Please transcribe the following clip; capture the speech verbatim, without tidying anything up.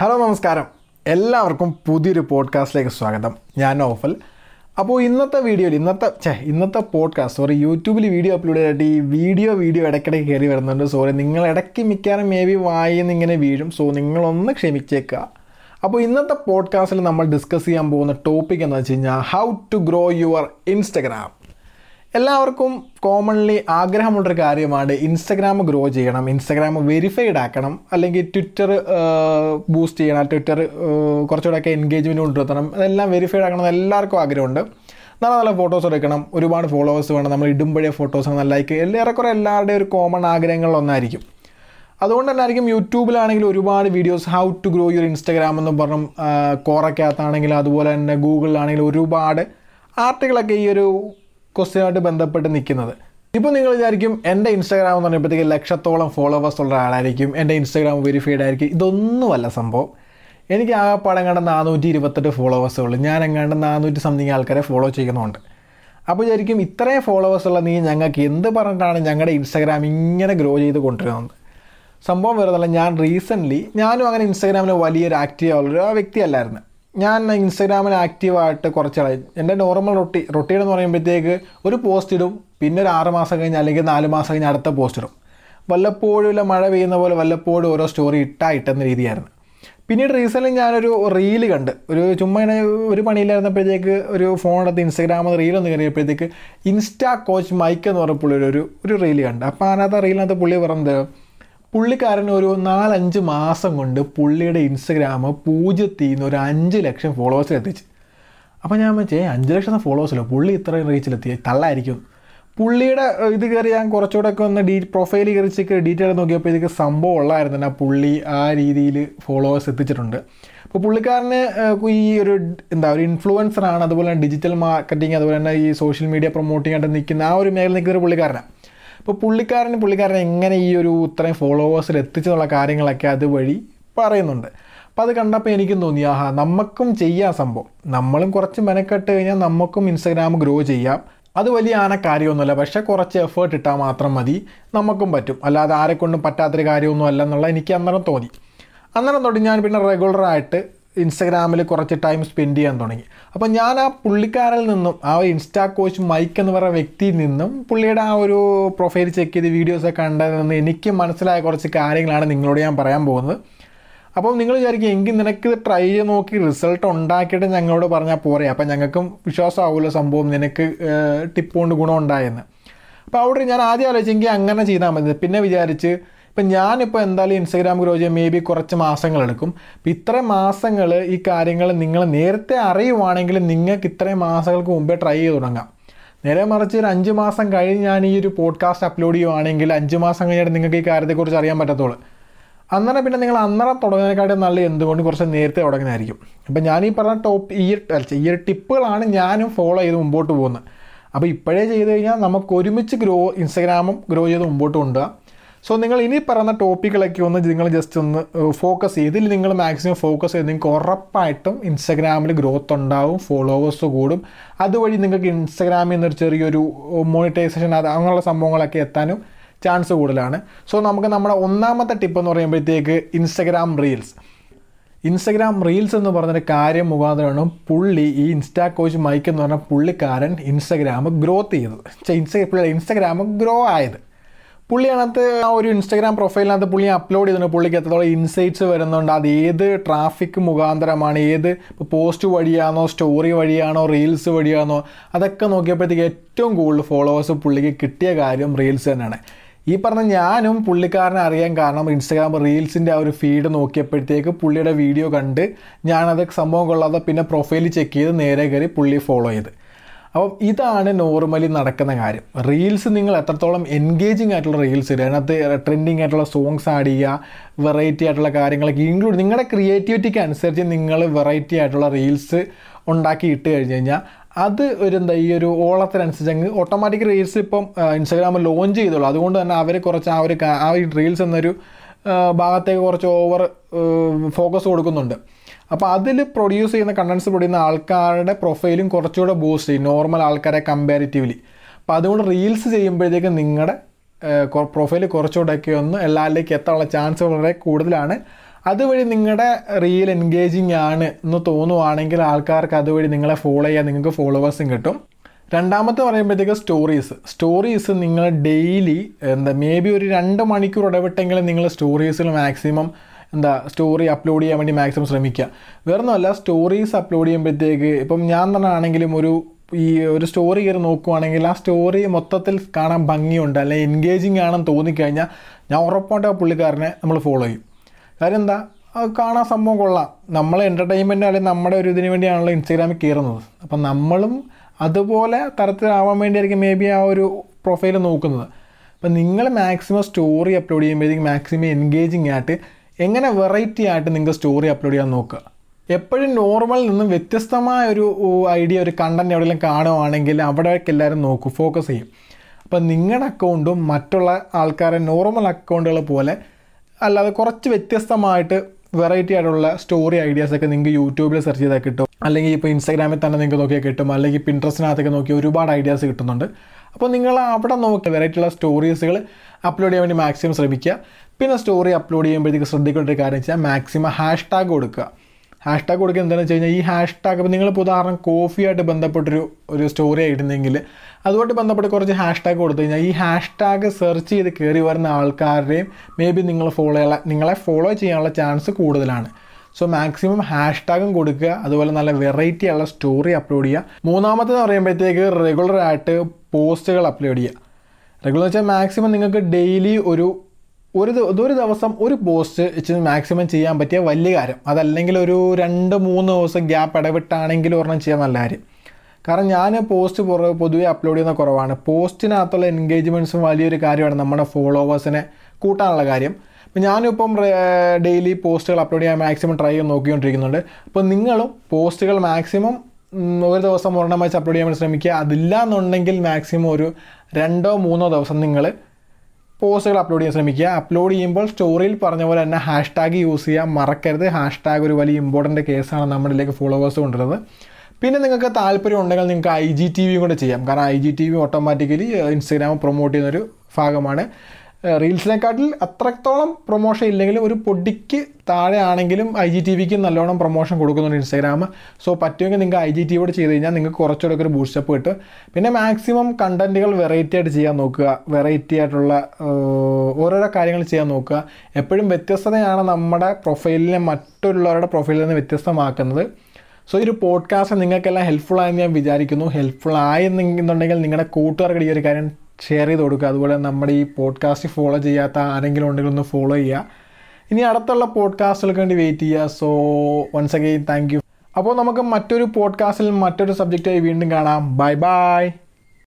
Hello, നമസ്കാരം. എല്ലാവർക്കും പുതിയൊരു പോഡ്കാസ്റ്റിലേക്ക് സ്വാഗതം. ഞാൻ നോഫൽ. അപ്പോൾ ഇന്നത്തെ വീഡിയോയിൽ ഇന്നത്തെ ചേ ഇന്നത്തെ പോഡ്കാസ്റ്റ് സോറി യൂട്യൂബിൽ വീഡിയോ അപ്ലോഡ് ചെയ്തിട്ട് ഈ വീഡിയോ വീഡിയോ ഇടയ്ക്കിടയ്ക്ക് കയറി വരുന്നുണ്ട്. സോറി, നിങ്ങൾ ഇടയ്ക്ക് മിക്കാറും മേ ബി വായിന്ന് ഇങ്ങനെ വീഴും. സോ നിങ്ങളൊന്ന് ക്ഷമിച്ചേക്കുക. അപ്പോൾ ഇന്നത്തെ പോഡ്കാസ്റ്റിൽ നമ്മൾ ഡിസ്കസ് ചെയ്യാൻ പോകുന്ന ടോപ്പിക് എന്ന് വെച്ച് കഴിഞ്ഞാൽ how to grow your Instagram. എല്ലാവർക്കും കോമൺലി ആഗ്രഹമുള്ളൊരു കാര്യമാണ് ഇൻസ്റ്റഗ്രാം ഗ്രോ ചെയ്യണം, ഇൻസ്റ്റഗ്രാം വെരിഫൈഡ് ആക്കണം, അല്ലെങ്കിൽ ട്വിറ്റർ ബൂസ്റ്റ് ചെയ്യണം, ട്വിറ്റർ കുറച്ചുകൂടെയൊക്കെ എൻഗേജ്മെൻറ്റ് കൊണ്ടുവരണം, അതെല്ലാം വെരിഫൈഡ് ആക്കണം. എല്ലാവർക്കും ആഗ്രഹമുണ്ട്. നല്ല നല്ല ഫോട്ടോസ് എടുക്കണം, ഒരുപാട് ഫോളോവേഴ്സ് വേണം, നമ്മൾ ഇടുമ്പോഴേ ഫോട്ടോസ് നല്ല ലൈക്ക്, ഏറെക്കുറെ എല്ലാവരുടെയും ഒരു കോമൺ ആഗ്രഹങ്ങളിലൊന്നായിരിക്കും. അതുകൊണ്ട് തന്നെയായിരിക്കും യൂട്യൂബിലാണെങ്കിൽ ഒരുപാട് videos how to grow your Instagram എന്ന് പറഞ്ഞു കോറയ്ക്കകത്താണെങ്കിലും അതുപോലെ തന്നെ ഗൂഗിളിലാണെങ്കിലും ഒരുപാട് ആർട്ടിക്കിളൊക്കെ ഈ ഒരു ക്വസ്റ്റ്യനുമായിട്ട് ബന്ധപ്പെട്ട് നിൽക്കുന്നത്. ഇപ്പോൾ നിങ്ങൾ വിചാരിക്കും എൻ്റെ ഇൻസ്റ്റാഗ്രാം എന്ന് പറയുമ്പോഴത്തേക്ക് ലക്ഷത്തോളം ഫോളോവേഴ്സ് ഉള്ള ആളായിരിക്കും, എൻ്റെ ഇൻസ്റ്റാഗ്രാം വെരിഫൈഡ് ആയിരിക്കും. ഇതൊന്നുമല്ല സംഭവം. എനിക്ക് ആ പടം കണ്ട നാനൂറ്റി ഇരുപത്തെട്ട് ഫോളോവേഴ്സേ ഉള്ളൂ. ഞാൻ എങ്ങാണ്ട് നാനൂറ്റി സംതിങ് ആൾക്കാരെ ഫോളോ ചെയ്യുന്നുണ്ട്. അപ്പോൾ വിചാരിക്കും ഇത്രയും ഫോളോവേഴ്സ് ഉള്ള നീ ഞങ്ങൾക്ക് എന്ത് പറഞ്ഞിട്ടാണ് ഞങ്ങളുടെ ഇൻസ്റ്റാഗ്രാം ഇങ്ങനെ ഗ്രോ ചെയ്ത് കൊണ്ടുവരുന്നത്? സംഭവം വരുന്നതല്ല. ഞാൻ റീസെൻ്റ്ലി ഞാനും അങ്ങനെ ഇൻസ്റ്റാഗ്രാമിൽ വലിയൊരു ആക്റ്റീവുള്ളൊരു വ്യക്തിയല്ലായിരുന്നു. ഞാൻ ഇൻസ്റ്റാഗ്രാമിൽ ആക്റ്റീവായിട്ട് കുറച്ചാളായി. എൻ്റെ നോർമൽ റൊട്ടി റൊട്ടീൻ എന്ന് പറയുമ്പോഴത്തേക്ക് ഒരു പോസ്റ്റ് ഇടും, പിന്നെ ഒരു ആറ് മാസം കഴിഞ്ഞ് അല്ലെങ്കിൽ നാല് മാസം കഴിഞ്ഞ് അടുത്ത പോസ്റ്റ് ഇടും. വല്ലപ്പോഴും ഇല്ല മഴ പെയ്യുന്ന പോലെ വല്ലപ്പോഴും ഓരോ സ്റ്റോറി ഇട്ടാ ഇട്ടെന്ന രീതിയായിരുന്നു. പിന്നീട് റീസെൻ്റ്ലി ഞാനൊരു റീല് കണ്ട്, ഒരു ചുമ്മാ ഒരു പണിയിലായിരുന്നപ്പോഴത്തേക്ക് ഒരു ഫോണെടുത്ത് ഇൻസ്റ്റാഗ്രാമിൽ റീലൊന്ന് കയറിയപ്പോഴത്തേക്ക് ഇൻസ്റ്റാ കോച്ച് മൈക്ക് എന്ന് പറഞ്ഞ പുള്ളിയുടെ ഒരു ഒരു റീല് കണ്ട്. അപ്പോൾ അതിനകത്ത് റീലിനകത്ത് പുള്ളി പറഞ്ഞത്, പുള്ളിക്കാരൻ ഒരു നാലഞ്ച് മാസം കൊണ്ട് പുള്ളിയുടെ ഇൻസ്റ്റഗ്രാം പൂജ്യത്തിൽ നിന്ന് ഒരു അഞ്ച് ലക്ഷം ഫോളോവേഴ്സിലെത്തിച്ച്. അപ്പോൾ ഞാൻ വെച്ചേ അഞ്ച് ലക്ഷം ഫോളോവേഴ്സില്ല, പുള്ളി ഇത്രയും റീച്ചിലെത്തി തള്ളായിരിക്കും. പുള്ളിയുടെ ഇത് കയറി ഞാൻ കുറച്ചുകൂടെ ഒക്കെ ഒന്ന് ഡീ പ്രൊഫൈൽ കയറിച്ച് ഡീറ്റെയിൽ നോക്കിയപ്പോൾ ഇതൊക്കെ സംഭവം ഉള്ളതായിരുന്നു. പുള്ളി ആ രീതിയിൽ ഫോളോവേഴ്സ് എത്തിച്ചിട്ടുണ്ട്. അപ്പോൾ പുള്ളിക്കാരന് ഈ ഒരു എന്താ ഒരു ഇൻഫ്ലുവൻസറാണ്, അതുപോലെ തന്നെ ഡിജിറ്റൽ മാർക്കറ്റിംഗ്, അതുപോലെ തന്നെ ഈ സോഷ്യൽ മീഡിയ പ്രൊമോട്ടിംഗ് ആയിട്ട് നിൽക്കുന്ന ആ ഒരു മേഖല നിൽക്കുന്ന ഒരു പുള്ളിക്കാരനാണ്. അപ്പോൾ പുള്ളിക്കാരന് പുള്ളിക്കാരനെ എങ്ങനെ ഈ ഒരു ഇത്രയും ഫോളോവേഴ്സിൽ എത്തിച്ചെന്നുള്ള കാര്യങ്ങളൊക്കെ അതുവഴി പറയുന്നുണ്ട്. അപ്പോൾ അത് കണ്ടപ്പോൾ എനിക്കും തോന്നി, ആഹാ നമുക്കും ചെയ്യാൻ സംഭവം, നമ്മളും കുറച്ച് മെനക്കെട്ട് കഴിഞ്ഞാൽ നമുക്കും ഇൻസ്റ്റാഗ്രാം ഗ്രോ ചെയ്യാം. അത് വലിയ ആന കാര്യമൊന്നുമില്ല, പക്ഷേ കുറച്ച് എഫേർട്ട് ഇട്ടാൽ മാത്രം മതി, നമുക്കും പറ്റും. അല്ലാതെ ആരെക്കൊണ്ടും പറ്റാത്തൊരു കാര്യമൊന്നും അല്ല എന്നുള്ള എനിക്ക് അന്നേരം തോന്നി. അന്നേരം തൊട്ട് ഞാൻ പിന്നെ റെഗുലറായിട്ട് ഇൻസ്റ്റാഗ്രാമിൽ കുറച്ച് ടൈം സ്പെൻഡ് ചെയ്യാൻ തുടങ്ങി. അപ്പോൾ ഞാൻ ആ പുള്ളിക്കാരിൽ നിന്നും, ആ ഒരു ഇൻസ്റ്റാ കോച്ച് മൈക്ക് എന്ന് പറയുന്ന വ്യക്തിയിൽ നിന്നും, പുള്ളിയുടെ ആ ഒരു പ്രൊഫൈൽ ചെക്ക് ചെയ്ത് വീഡിയോസൊക്കെ കണ്ടതിൽ നിന്ന് എനിക്ക് മനസ്സിലായ കുറച്ച് കാര്യങ്ങളാണ് നിങ്ങളോട് ഞാൻ പറയാൻ പോകുന്നത്. അപ്പോൾ നിങ്ങൾ വിചാരിക്കും എങ്കിൽ നിനക്കിത് ട്രൈ ചെയ്ത് നോക്കി റിസൾട്ട് ഉണ്ടാക്കിയിട്ട് ഞങ്ങളോട് പറഞ്ഞാൽ പോരെ, അപ്പം ഞങ്ങൾക്കും വിശ്വാസമാവുമല്ലോ സംഭവം നിനക്ക് ടിപ്പ് കൊണ്ട് ഗുണം ഉണ്ടായെന്ന്. അപ്പോൾ അവിടെ ഞാൻ ആദ്യം ആലോചിച്ചെങ്കിൽ അങ്ങനെ ചെയ്താൽ മതി. പിന്നെ വിചാരിച്ച് ഇപ്പം ഞാനിപ്പോൾ എന്തായാലും ഇൻസ്റ്റാഗ്രാം ഗ്രോ ചെയ്യാൻ മേ ബി കുറച്ച് മാസങ്ങളെടുക്കും. അപ്പം ഇത്രയും മാസങ്ങൾ ഈ കാര്യങ്ങൾ നിങ്ങൾ നേരത്തെ അറിയുവാണെങ്കിൽ നിങ്ങൾക്ക് ഇത്രയും മാസങ്ങൾക്ക് മുമ്പേ ട്രൈ ചെയ്ത് തുടങ്ങാം. നേരെ മറിച്ച് ഒരു അഞ്ച് മാസം കഴിഞ്ഞ് ഞാൻ ഈ ഒരു പോഡ്കാസ്റ്റ് അപ്ലോഡ് ചെയ്യുവാണെങ്കിൽ അഞ്ച് മാസം കഴിഞ്ഞിട്ട് നിങ്ങൾക്ക് ഈ കാര്യത്തെക്കുറിച്ച് അറിയാൻ പറ്റത്തുള്ളൂ. അന്നേരം പിന്നെ നിങ്ങൾ അന്നേരം തുടങ്ങുന്നതിനെക്കാട്ടും നല്ല എന്തുകൊണ്ട് കുറച്ച് നേരത്തെ തുടങ്ങുന്നതായിരിക്കും. അപ്പം ഞാൻ ഈ പറഞ്ഞ ടോപ്പ് ഈ ഈ ഒരു ടിപ്പുകളാണ് ഞാനും ഫോളോ ചെയ്ത് മുമ്പോട്ട് പോകുന്നത്. അപ്പോൾ ഇപ്പോഴേ ചെയ്ത് കഴിഞ്ഞാൽ നമുക്ക് ഒരുമിച്ച് ഗ്രോ ഇൻസ്റ്റാഗ്രാമും ഗ്രോ ചെയ്ത് മുമ്പോട്ട് കൊണ്ടുപോകാം. സോ നിങ്ങൾ ഇനി പറയുന്ന ടോപ്പിക്കുകളൊക്കെ ഒന്ന് നിങ്ങൾ ജസ്റ്റ് ഒന്ന് ഫോക്കസ് ചെയ്ത്, ഇതിൽ നിങ്ങൾ മാക്സിമം ഫോക്കസ് ചെയ്ത് നിങ്ങൾക്ക് ഉറപ്പായിട്ടും ഇൻസ്റ്റാഗ്രാമിൽ ഗ്രോത്ത് ഉണ്ടാവും, ഫോളോവേഴ്സ് കൂടും. അതുവഴി നിങ്ങൾക്ക് ഇൻസ്റ്റാഗ്രാമിൽ നിന്നൊരു ചെറിയൊരു മോണിറ്റൈസേഷൻ അത് അങ്ങനെയുള്ള സംഭവങ്ങളൊക്കെ എത്താനും ചാൻസ് കൂടുതലാണ്. സോ നമുക്ക് നമ്മുടെ ഒന്നാമത്തെ ടിപ്പ് എന്ന് പറയുമ്പോഴത്തേക്ക് ഇൻസ്റ്റാഗ്രാം റീൽസ്. ഇൻസ്റ്റാഗ്രാം റീൽസ് എന്ന് പറഞ്ഞൊരു കാര്യം മുഖാന്തരമാണ് പുള്ളി ഈ ഇൻസ്റ്റാ കോച്ച് മൈക്ക് എന്ന് പറഞ്ഞ പുള്ളിക്കാരൻ ഇൻസ്റ്റാഗ്രാം ഗ്രോത്ത് ചെയ്തത്, ഇൻസ്റ്റ ഇൻസ്റ്റാഗ്രാം ഗ്രോ ആയത്. പുള്ളി അതിനകത്ത് ആ ഒരു ഇൻസ്റ്റാഗ്രാം പ്രൊഫൈലിനകത്ത് പുള്ളി അപ്ലോഡ് ചെയ്തിട്ടുണ്ട് പുള്ളിക്ക് എത്രത്തോളം ഇൻസൈറ്റ്സ് വരുന്നുണ്ട്, അത് ഏത് ട്രാഫിക് മുഖാന്തരമാണ്, ഏത് ഇപ്പോൾ പോസ്റ്റ് വഴിയാണോ സ്റ്റോറി വഴിയാണോ റീൽസ് വഴിയാണോ, അതൊക്കെ നോക്കിയപ്പോഴത്തേക്ക് ഏറ്റവും കൂടുതൽ ഫോളോവേഴ്സ് പുള്ളിക്ക് കിട്ടിയ കാര്യം റീൽസ് തന്നെയാണ്. ഈ പറഞ്ഞ ഞാനും പുള്ളിക്കാരനെ അറിയാൻ കാരണം ഇൻസ്റ്റാഗ്രാം റീൽസിൻ്റെ ആ ഒരു ഫീഡ് നോക്കിയപ്പോഴത്തേക്ക് പുള്ളിയുടെ വീഡിയോ കണ്ട് ഞാനത് സംഭവം കൊള്ളാതെ പിന്നെ പ്രൊഫൈൽ ചെക്ക് ചെയ്ത് നേരെ കയറി പുള്ളി ഫോളോ ചെയ്ത്. അപ്പം ഇതാണ് നോർമലി നടക്കുന്ന കാര്യം. റീൽസ് നിങ്ങൾ എത്രത്തോളം എൻഗേജിങ് ആയിട്ടുള്ള റീൽസ് ഇടുക, അതിനകത്ത് ട്രെൻഡിങ് ആയിട്ടുള്ള സോങ്സ് ആഡ് ചെയ്യുക, വെറൈറ്റി ആയിട്ടുള്ള കാര്യങ്ങളൊക്കെ ഇൻക്ലൂഡ്, നിങ്ങളുടെ ക്രിയേറ്റിവിറ്റിക്ക് അനുസരിച്ച് നിങ്ങൾ വെറൈറ്റി ആയിട്ടുള്ള റീൽസ് ഉണ്ടാക്കി ഇട്ട് കഴിഞ്ഞ് കഴിഞ്ഞാൽ അത് ഒരു എന്താ ഈ ഒരു ഓളത്തിനനുസരിച്ച് അങ്ങ് ഓട്ടോമാറ്റിക് റീൽസ് ഇപ്പം ഇൻസ്റ്റാഗ്രാമിൽ ലോഞ്ച് ചെയ്തോളൂ. അതുകൊണ്ട് തന്നെ അവർ കുറച്ച് ആ ഒരു ആ റീൽസ് എന്നൊരു ഭാഗത്തേക്ക് കുറച്ച് ഓവർ ഫോക്കസ് കൊടുക്കുന്നുണ്ട്. അപ്പോൾ അതിൽ പ്രൊഡ്യൂസ് ചെയ്യുന്ന കണ്ടൻസ് പ്രൊഡ്യൂസ് ചെയ്യുന്ന ആൾക്കാരുടെ പ്രൊഫൈലും കുറച്ചുകൂടെ ബൂസ്റ്റ് ചെയ്യും നോർമൽ ആൾക്കാരെ കമ്പാരിറ്റീവ്ലി. അപ്പോൾ അതുകൊണ്ട് റീൽസ് ചെയ്യുമ്പോഴത്തേക്ക് നിങ്ങളുടെ പ്രൊഫൈൽ കുറച്ചുകൂടെയൊക്കെ ഒന്ന് എല്ലാവരിലേക്ക് എത്താനുള്ള ചാൻസ് വളരെ കൂടുതലാണ്. അതുവഴി നിങ്ങളുടെ റീൽ എൻഗേജിങ് ആണ് എന്ന് തോന്നുവാണെങ്കിൽ ആൾക്കാർക്ക് അതുവഴി നിങ്ങളെ ഫോളോ ചെയ്യാൻ നിങ്ങൾക്ക് ഫോളോവേഴ്സും കിട്ടും. രണ്ടാമത്തെ പറയുമ്പോഴത്തേക്ക് സ്റ്റോറീസ് സ്റ്റോറീസ് നിങ്ങൾ ഡെയിലി എന്താ മേ ബി ഒരു രണ്ട് മണിക്കൂർ ഇടവിട്ടെങ്കിലും നിങ്ങൾ സ്റ്റോറീസിൽ മാക്സിമം എന്താ സ്റ്റോറി അപ്ലോഡ് ചെയ്യാൻ വേണ്ടി മാക്സിമം ശ്രമിക്കുക. വേറൊന്നുമല്ല, സ്റ്റോറീസ് അപ്ലോഡ് ചെയ്യുമ്പോഴത്തേക്ക് ഇപ്പം ഞാൻ തന്നെ ആണെങ്കിലും ഒരു ഈ ഒരു സ്റ്റോറി കയറി നോക്കുവാണെങ്കിൽ ആ സ്റ്റോറി മൊത്തത്തിൽ കാണാൻ ഭംഗിയുണ്ട് അല്ലെങ്കിൽ എൻഗേജിങ് ആണെന്ന് തോന്നിക്കഴിഞ്ഞാൽ ഞാൻ ഉറപ്പായിട്ട് ആ പുള്ളിക്കാരനെ നമ്മൾ ഫോളോ ചെയ്യും. കാര്യം എന്താ, കാണാൻ സംഭവം കൊള്ളാം, നമ്മൾ എൻ്റർടൈൻമെൻറ്റ് അല്ലെങ്കിൽ നമ്മുടെ ഒരു ഇതിന് വേണ്ടിയാണല്ലോ ഇൻസ്റ്റാഗ്രാമിൽ കയറുന്നത്. അപ്പം നമ്മളും അതുപോലെ തരത്തിലാവാൻ വേണ്ടിയായിരിക്കും മേ ബി ആ ഒരു പ്രൊഫൈൽ നോക്കുന്നത്. അപ്പം നിങ്ങൾ മാക്സിമം സ്റ്റോറി അപ്ലോഡ് ചെയ്യുമ്പോഴത്തേക്കും മാക്സിമം എൻഗേജിങ് ആയിട്ട് എങ്ങനെ വെറൈറ്റി ആയിട്ട് നിങ്ങൾക്ക് സ്റ്റോറി അപ്ലോഡ് ചെയ്യാൻ നോക്കുക. എപ്പോഴും നോർമലിൽ നിന്നും വ്യത്യസ്തമായ ഒരു ഐഡിയ ഒരു കണ്ടൻറ്റ് എവിടെയെങ്കിലും കാണുവാണെങ്കിൽ അവിടേക്ക് എല്ലാവരും നോക്കും, ഫോക്കസ് ചെയ്യും. അപ്പം നിങ്ങളുടെ അക്കൗണ്ടും മറ്റുള്ള ആൾക്കാരെ നോർമൽ അക്കൗണ്ടുകൾ പോലെ അല്ലാതെ കുറച്ച് വ്യത്യസ്തമായിട്ട് വെറൈറ്റി ആയിട്ടുള്ള സ്റ്റോറി ഐഡിയാസൊക്കെ നിങ്ങൾക്ക് യൂട്യൂബിൽ സെർച്ച് ചെയ്താൽ കിട്ടും, അല്ലെങ്കിൽ ഇപ്പോൾ ഇൻസ്റ്റാഗ്രാമിൽ തന്നെ നിങ്ങൾക്ക് നോക്കിയാൽ കിട്ടും, അല്ലെങ്കിൽ പിൻട്രസ്റ്റിനകത്തൊക്കെ നോക്കി ഒരുപാട് ഐഡിയാസ് കിട്ടുന്നുണ്ട്. അപ്പോൾ നിങ്ങൾ അവിടെ നോക്കി വെറൈറ്റിയുള്ള സ്റ്റോറീസുകൾ അപ്ലോഡ് ചെയ്യാൻ വേണ്ടി മാക്സിമം ശ്രമിക്കുക. പിന്നെ സ്റ്റോറി അപ്ലോഡ് ചെയ്യുമ്പോഴത്തേക്ക് ശ്രദ്ധിക്കേണ്ടൊരു കാര്യം വെച്ചാൽ മാക്സിമം ഹാഷ് ടാഗ് കൊടുക്കുക. ഹാഷ് ടാഗ് കൊടുക്കുക എന്താണെന്ന് വെച്ച് കഴിഞ്ഞാൽ ഈ ഹാഷ് ടാഗ് ഇപ്പോൾ നിങ്ങൾ ഉദാഹരണം കോഫിയായിട്ട് ബന്ധപ്പെട്ടൊരു ഒരു സ്റ്റോറി ആയിരുന്നെങ്കിൽ അതുമായിട്ട് ബന്ധപ്പെട്ട് കുറച്ച് ഹാഷ് ടാഗ് കൊടുത്തു കഴിഞ്ഞാൽ ഈ ഹാഷ് ടാഗ് സെർച്ച് ചെയ്ത് കയറി വരുന്ന ആൾക്കാരുടെയും മേ ബി നിങ്ങൾ ഫോളോ ചെയ്യാൻ നിങ്ങളെ ഫോളോ ചെയ്യാനുള്ള ചാൻസ് കൂടുതലാണ്. സോ മാക്സിമം ഹാഷ് ടാഗും കൊടുക്കുക. അതുപോലെ നല്ല വെറൈറ്റി ഉള്ള സ്റ്റോറി അപ്ലോഡ് ചെയ്യുക. മൂന്നാമത്തെന്ന് പറയുമ്പോഴത്തേക്ക് റെഗുലറായിട്ട് പോസ്റ്റുകൾ അപ്ലോഡ് ചെയ്യുക. റെഗുലർ വെച്ചാൽ മാക്സിമം നിങ്ങൾക്ക് ഡെയിലി ഒരു ഒരു ഒരു ദിവസം ഒരു പോസ്റ്റ് വെച്ച് മാക്സിമം ചെയ്യാൻ പറ്റിയ വലിയ കാര്യം, അതല്ലെങ്കിൽ ഒരു രണ്ട് മൂന്ന് ദിവസം ഗ്യാപ്പ് ഇടവിട്ടാണെങ്കിലും ഒരെണ്ണം ചെയ്യാൻ നല്ല കാര്യം. കാരണം ഞാൻ പോസ്റ്റ് പൊതുവേ അപ്ലോഡ് ചെയ്യുന്ന കുറവാണ്. പോസ്റ്റിനകത്തുള്ള എൻഗേജ്മെൻറ്റ്സും വലിയൊരു കാര്യമാണ് നമ്മുടെ ഫോളോവേഴ്സിനെ കൂട്ടാനുള്ള കാര്യം. അപ്പം ഞാനിപ്പം ഡെയിലി പോസ്റ്റുകൾ അപ്ലോഡ് ചെയ്യാൻ മാക്സിമം ട്രൈ ചെയ്ത് നോക്കിക്കൊണ്ടിരിക്കുന്നുണ്ട്. അപ്പോൾ നിങ്ങളും പോസ്റ്റുകൾ മാക്സിമം ഒരു ദിവസം ഒരെണ്ണം വെച്ച് അപ്ലോഡ് ചെയ്യാൻ ശ്രമിക്കുക. അതില്ലാന്നുണ്ടെങ്കിൽ മാക്സിമം ഒരു രണ്ടോ മൂന്നോ ദിവസം നിങ്ങൾ പോസ്റ്റുകൾ അപ്ലോഡ് ചെയ്യാൻ ശ്രമിക്കുക. അപ്ലോഡ് ചെയ്യുമ്പോൾ സ്റ്റോറിയിൽ പറഞ്ഞ പോലെ തന്നെ ഹാഷ് ടാഗ് യൂസ് ചെയ്യാൻ മറക്കരുത്. ഹാഷ് ടാഗ് ഒരു വലിയ ഇമ്പോർട്ടൻ്റ് കേസാണ് നമ്മളിലേക്ക് ഫോളോവേഴ്സ് കൊണ്ടുവരുന്നത്. പിന്നെ നിങ്ങൾക്ക് താല്പര്യം ഉണ്ടെങ്കിൽ നിങ്ങൾക്ക് ഐ ജി ടി വിയും കൂടെ ചെയ്യാം. കാരണം I G T V automatically Instagram promote ചെയ്യുന്നൊരു ഭാഗമാണ്. റീൽസിനെക്കാട്ടിൽ അത്രത്തോളം പ്രൊമോഷൻ ഇല്ലെങ്കിലും ഒരു പൊടിക്ക് താഴെ ആണെങ്കിലും ഐ ജി ടി വിക്ക് നല്ലോണം പ്രൊമോഷൻ കൊടുക്കുന്നുണ്ട് ഇൻസ്റ്റാഗ്രാം. സോ പറ്റുമെങ്കിൽ നിങ്ങൾക്ക് ഐ ജി ടി വിയോട് ചെയ്ത് കഴിഞ്ഞാൽ നിങ്ങൾക്ക് കുറച്ചുകൂടെ ഒരു ബൂസ്റ്റപ്പ് കിട്ടും. പിന്നെ മാക്സിമം കണ്ടൻറ്റുകൾ വെറൈറ്റി ആയിട്ട് ചെയ്യാൻ നോക്കുക. വെറൈറ്റി ആയിട്ടുള്ള ഓരോരോ കാര്യങ്ങൾ ചെയ്യാൻ നോക്കുക. എപ്പോഴും വ്യത്യസ്തതയാണ് നമ്മുടെ പ്രൊഫൈലിനെ മറ്റുള്ളവരുടെ പ്രൊഫൈലിൽ നിന്ന് വ്യത്യസ്തമാക്കുന്നത്. സോ ഈ ഒരു പോഡ്കാസ്റ്റ് നിങ്ങൾക്കെല്ലാം ഹെൽപ്ഫുൾ ആയെന്ന് ഞാൻ വിചാരിക്കുന്നു. ഹെൽപ്ഫുൾ ആയെന്നുണ്ടെങ്കിൽ നിങ്ങളുടെ കൂട്ടുകാർക്ക് ഈ ഒരു കാര്യം ഷെയർ ചെയ്ത് കൊടുക്കുക. അതുപോലെ നമ്മുടെ ഈ പോഡ്കാസ്റ്റ് ഫോളോ ചെയ്യാത്ത ആരെങ്കിലും ഉണ്ടെങ്കിൽ ഒന്ന് ഫോളോ ചെയ്യുക. ഇനി അടുത്തുള്ള പോഡ്കാസ്റ്റുകൾക്ക് വേണ്ടി വെയിറ്റ് ചെയ്യുക. So once again thank you. അപ്പോൾ നമുക്ക് മറ്റൊരു പോഡ്കാസ്റ്റിൽ മറ്റൊരു സബ്ജക്റ്റായി വീണ്ടും കാണാം. Bye by.